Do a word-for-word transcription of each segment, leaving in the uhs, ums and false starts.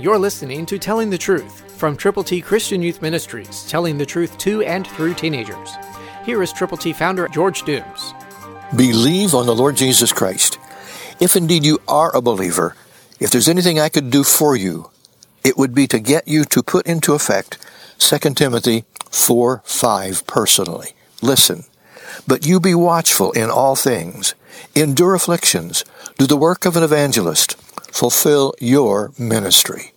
You're listening to Telling the Truth from Triple T Christian Youth Ministries, telling the truth to and through teenagers. Here is Triple T founder George Dooms. Believe on the Lord Jesus Christ. If indeed you are a believer, if there's anything I could do for you, it would be to get you to put into effect Second Timothy four five personally. Listen, but you be watchful in all things, endure afflictions, do the work of an evangelist, fulfill your ministry.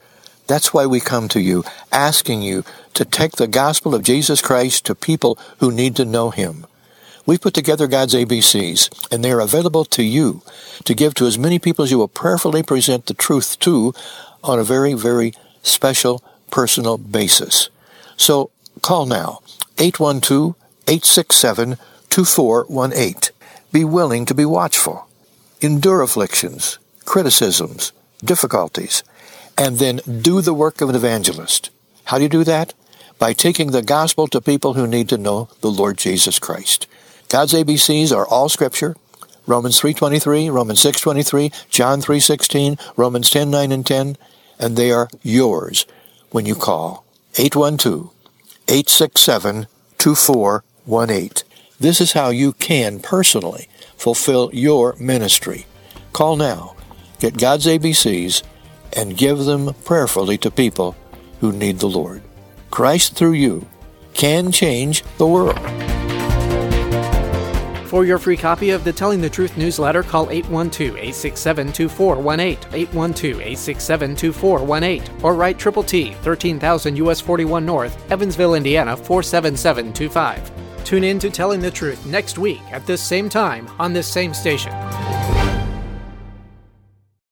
That's why we come to you, asking you to take the gospel of Jesus Christ to people who need to know him. We've put together God's A B Cs, and they are available to you to give to as many people as you will prayerfully present the truth to on a very, very special, personal basis. So call now, eight one two, eight six seven, two four one eight. Be willing to be watchful. Endure afflictions, criticisms, difficulties, and then do the work of an evangelist. How do you do that? By taking the gospel to people who need to know the Lord Jesus Christ. God's A B Cs are all Scripture, Romans three twenty-three, Romans six twenty-three, John three sixteen, Romans ten nine and ten, and they are yours when you call eight one two, eight six seven, two four one eight. This is how you can personally fulfill your ministry. Call now, get God's A B Cs, and give them prayerfully to people who need the Lord. Christ through you can change the world. For your free copy of the Telling the Truth newsletter, call eight one two, eight six seven, two four one eight, eight one two, eight six seven, two four one eight, or write Triple T, thirteen thousand U S forty-one North, Evansville, Indiana, four seven seven two five. Tune in to Telling the Truth next week at this same time on this same station.